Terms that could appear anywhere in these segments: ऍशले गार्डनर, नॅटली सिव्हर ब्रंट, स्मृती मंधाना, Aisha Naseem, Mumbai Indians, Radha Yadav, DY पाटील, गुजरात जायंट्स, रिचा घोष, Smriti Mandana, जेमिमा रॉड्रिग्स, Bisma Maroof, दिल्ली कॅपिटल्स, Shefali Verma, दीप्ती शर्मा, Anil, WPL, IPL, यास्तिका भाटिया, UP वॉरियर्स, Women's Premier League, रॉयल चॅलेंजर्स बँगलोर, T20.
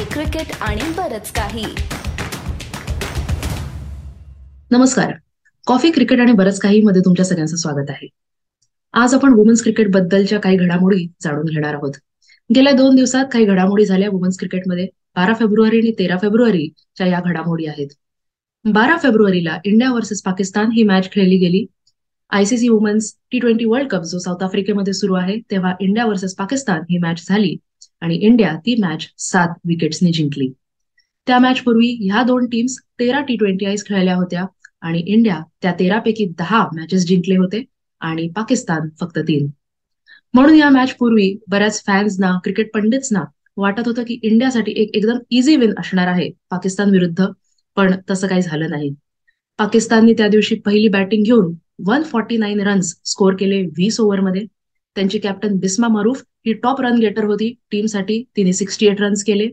Kabaddi, cricket आणि बरंच काही. नमस्कार. कॉफी, क्रिकेट आणि बरंच काही मध्ये तुमच्या सगळ्यांचं स्वागत आहे. आज आपण वुमेन्स क्रिकेट बद्दलच्या काही घडामोडी जाणून घेणार आहोत. गेल्या 2 दिवसात काही घडामोडी झाल्या वुमेन्स क्रिकेटमध्ये. 12 फेब्रुवारी आणि 13 फेब्रुवारीच्या या घडामोडी आहेत. 12 फेब्रुवारीला इंडिया वर्सेस पाकिस्तान ही मॅच खेळली गेली. ICC women's T20 world cup जो साऊथ आफ्रिकेमध्ये सुरू आहे तेव्हा इंडिया वर्सेस पाकिस्तान ही मॅच झाली आणि इंडिया ती मॅच 7 विकेट्सनी जिंकली. त्या मॅच पूर्वी ह्या दोन टीम्स 13 T20Is खेळल्या होत्या आणि इंडिया त्या 13 पैकी 10 मॅचेस जिंकले होते आणि पाकिस्तान फक्त 3. म्हणून या मॅच पूर्वी बऱ्याच फॅन्सना, क्रिकेट पंडित्सना वाटत होतं की इंडियासाठी एकदम इझी विन असणार आहे पाकिस्तान विरुद्ध, पण तसं काही झालं नाही. पाकिस्तानने त्या दिवशी पहिली बॅटिंग घेऊन 149 रन्स स्कोअर केले 20 ओव्हरमध्ये. त्यांची कॅप्टन बिस्मा मरूफ ही टॉप रन गेटर होती टीमसाठी, तिने 68 रन्स केले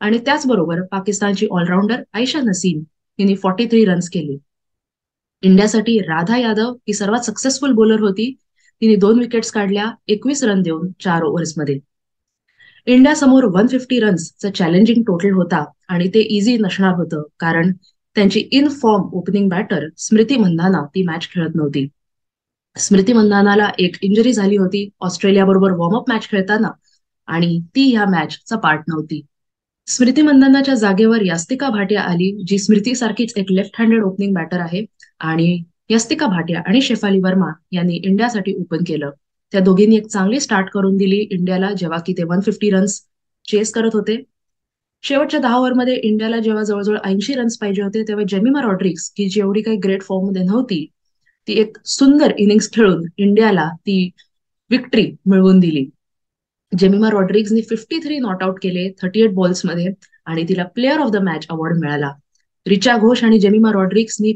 आणि त्याचबरोबर पाकिस्तानची ऑलराऊंडर आयशा नसीम हिने 43 रन्स केले. इंडियासाठी राधा यादव ही सर्वात सक्सेसफुल बॉलर होती, तिने 2 विकेट्स काढल्या 21 रन देऊन 4 ओव्हर्समध्ये. इंडियासमोर 150 रन्सचं चॅलेंजिंग टोटल होता आणि ते इझी नसणार होतं, कारण त्यांची in form opening batter स्मृती मंधाना ती मॅच खेळत नव्हती. स्मृती मंधानाला एक इंजरी झाली होती ऑस्ट्रेलियाबरोबर वॉर्मअप मॅच खेळताना आणि ती ह्या मॅचचा पार्ट नव्हती. स्मृती मंधानाच्या जागेवर यास्तिका भाटिया आली, जी स्मृतीसारखीच एक लेफ्ट हँडेड ओपनिंग बॅटर आहे, आणि यास्तिका भाटिया आणि शेफाली वर्मा यांनी इंडियासाठी ओपन केलं. त्या दोघींनी एक चांगली स्टार्ट करून दिली इंडियाला, जेव्हा की ते 150 रन्स चेस करत होते. शेवटच्या 10 ओव्हरमध्ये इंडियाला जेव्हा जवळजवळ 80 रन्स पाहिजे होते तेव्हा जेमिमा रॉड्रिग्स, की जेवढी काही ग्रेट फॉर्ममध्ये नव्हती, ती एक सुंदर इनिंग्स खेळून इंडियाला ती विक्ट्री मिळवून दिली. जेमिमा रॉड्रिग्सनी 53 नॉट आउट केले 38 बॉल्समध्ये आणि तिला player of the match award मिळाला. रिचा घोष आणि जेमिमा रॉड्रिग्सनी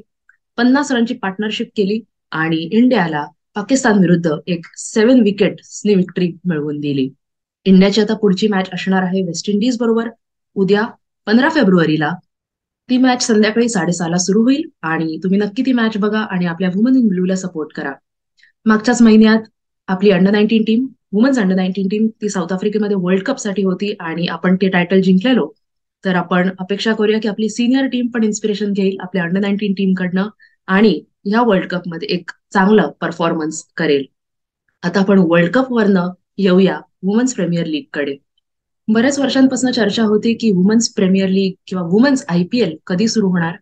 50 रनची पार्टनरशिप केली आणि इंडियाला पाकिस्तान विरुद्ध एक 7 विकेट्सनी विक्ट्री मिळवून दिली. इंडियाची आता पुढची मॅच असणार आहे वेस्ट इंडिज बरोबर उद्या 15 फेब्रुवारीला. ती मॅच संध्याकाळी 6:30 ला सुरू होईल आणि तुम्ही नक्की ती मॅच बघा आणि आपल्या वुमन इन ब्लूला सपोर्ट करा. मागच्याच महिन्यात आपली under 19 team, women's under 19 team, ती साऊथ आफ्रिकेमध्ये वर्ल्ड कपसाठी होती आणि आपण ते टायटल जिंकलेलो. तर आपण अपेक्षा करूया की आपली सिनियर टीम पण इन्स्पिरेशन घेईल आपल्या अंडर 19 टीमकडनं आणि ह्या वर्ल्ड कपमध्ये एक चांगलं परफॉर्मन्स करेल. आता आपण वर्ल्ड कपवरनं येऊया वुमन्स प्रीमियर लीगकडे. बऱ्याच वर्षांपासून चर्चा होती की वुमन्स प्रीमियर लीग किंवा वुमन्स IPL कधी सुरू होणार.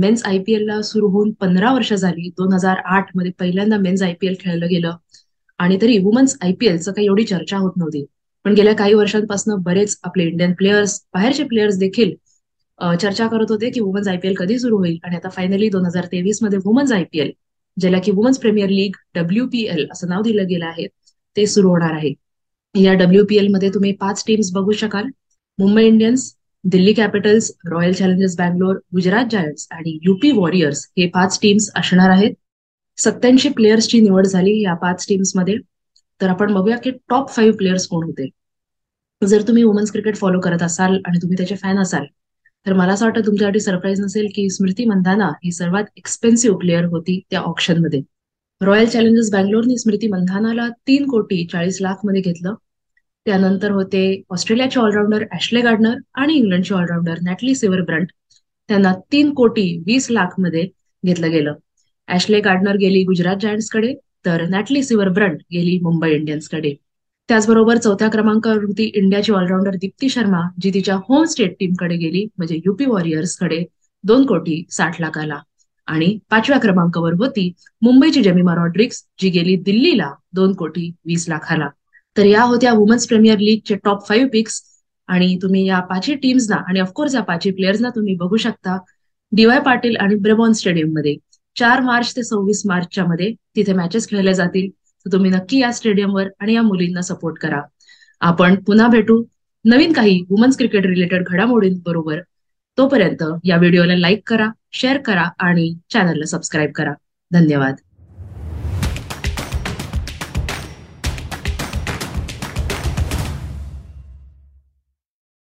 मेन्स IPLला सुरू होऊन 15 वर्ष झाली. 2008 मध्ये पहिल्यांदा मेन्स IPL खेळलं गेलं आणि तरी वुमन्स IPLचं काही एवढी चर्चा होत नव्हती. पण गेल्या काही वर्षांपासून बरेच आपले इंडियन प्लेयर्स, बाहेरचे प्लेयर्स देखील चर्चा करत होते की वुमन्स IPL कधी सुरू होईल. आणि आता फायनली 2023 मध्ये वुमन्स IPL, ज्याला की वुमन्स प्रीमियर लीग WPL असं नाव दिलं गेलं आहे, ते सुरू होणार आहे. या WPLमध्ये तुम्ही 5 टीम्स बघू शकाल. Mumbai Indians, दिल्ली कॅपिटल्स, रॉयल चॅलेंजर्स बँगलोर, गुजरात जायंट्स आणि UP वॉरियर्स हे 5 टीम्स असणार आहेत. 87 प्लेयर्सची निवड झाली या 5 टीम्समध्ये. तर आपण बघूया की टॉप 5 प्लेयर्स कोण होते. जर तुम्ही वुमन्स क्रिकेट फॉलो करत असाल आणि तुम्ही त्याचे फॅन असाल तर मला असं वाटतं तुमच्यासाठी सरप्राईज नसेल की स्मृती मंधाना ही सर्वात एक्सपेन्सिव्ह प्लेअर होती त्या ऑप्शनमध्ये. रॉयल चॅलेंजर्स बँगलोरने स्मृती मंधानाला 3,40,40,00,000 मध्ये घेतलं. त्यानंतर होते ऑस्ट्रेलियाचे ऑलराऊंडर ऍशले गार्डनर आणि इंग्लंडचे ऑलराऊंडर नॅटली सिव्हर ब्रंट. त्यांना 3,20,00,000 मध्ये घेतलं गेलं. ऍशले गार्डनर गेली गुजरात जायंट्सकडे तर नॅटली सिव्हर ब्रंट गेली मुंबई इंडियन्सकडे. त्याचबरोबर 4व्या क्रमांकावर होती इंडियाची ऑलराऊंडर दीप्ती शर्मा, जी तिच्या होम स्टेट टीमकडे गेली म्हणजे UP वॉरियर्सकडे 2,60,00,000 आणि 5व्या क्रमांकावर होती मुंबईची जेमिमा रॉड्रिग्स, जी गेली दिल्लीला 2,20,00,000. तर या होत्या वुमन्स प्रीमियर लीगचे टॉप 5 पिक्स आणि तुम्ही या 5 टीम्सना आणि ऑफकोर्स या 5 प्लेयर्सना तुम्ही बघू शकता DY पाटील आणि ब्रेबॉर्न स्टेडियममध्ये 4 मार्च ते 26 मार्चच्या मध्ये तिथे मॅचेस खेळल्या जातील. तर तुम्ही नक्की या स्टेडियमवर आणि या मुलींना सपोर्ट करा. आपण पुन्हा भेटू नवीन काही वुमन्स क्रिकेट रिलेटेड घडामोडींबरोबर. तोपर्यंत या व्हिडिओला लाईक करा, शेअर करा आणि चॅनलला सबस्क्राईब करा. धन्यवाद.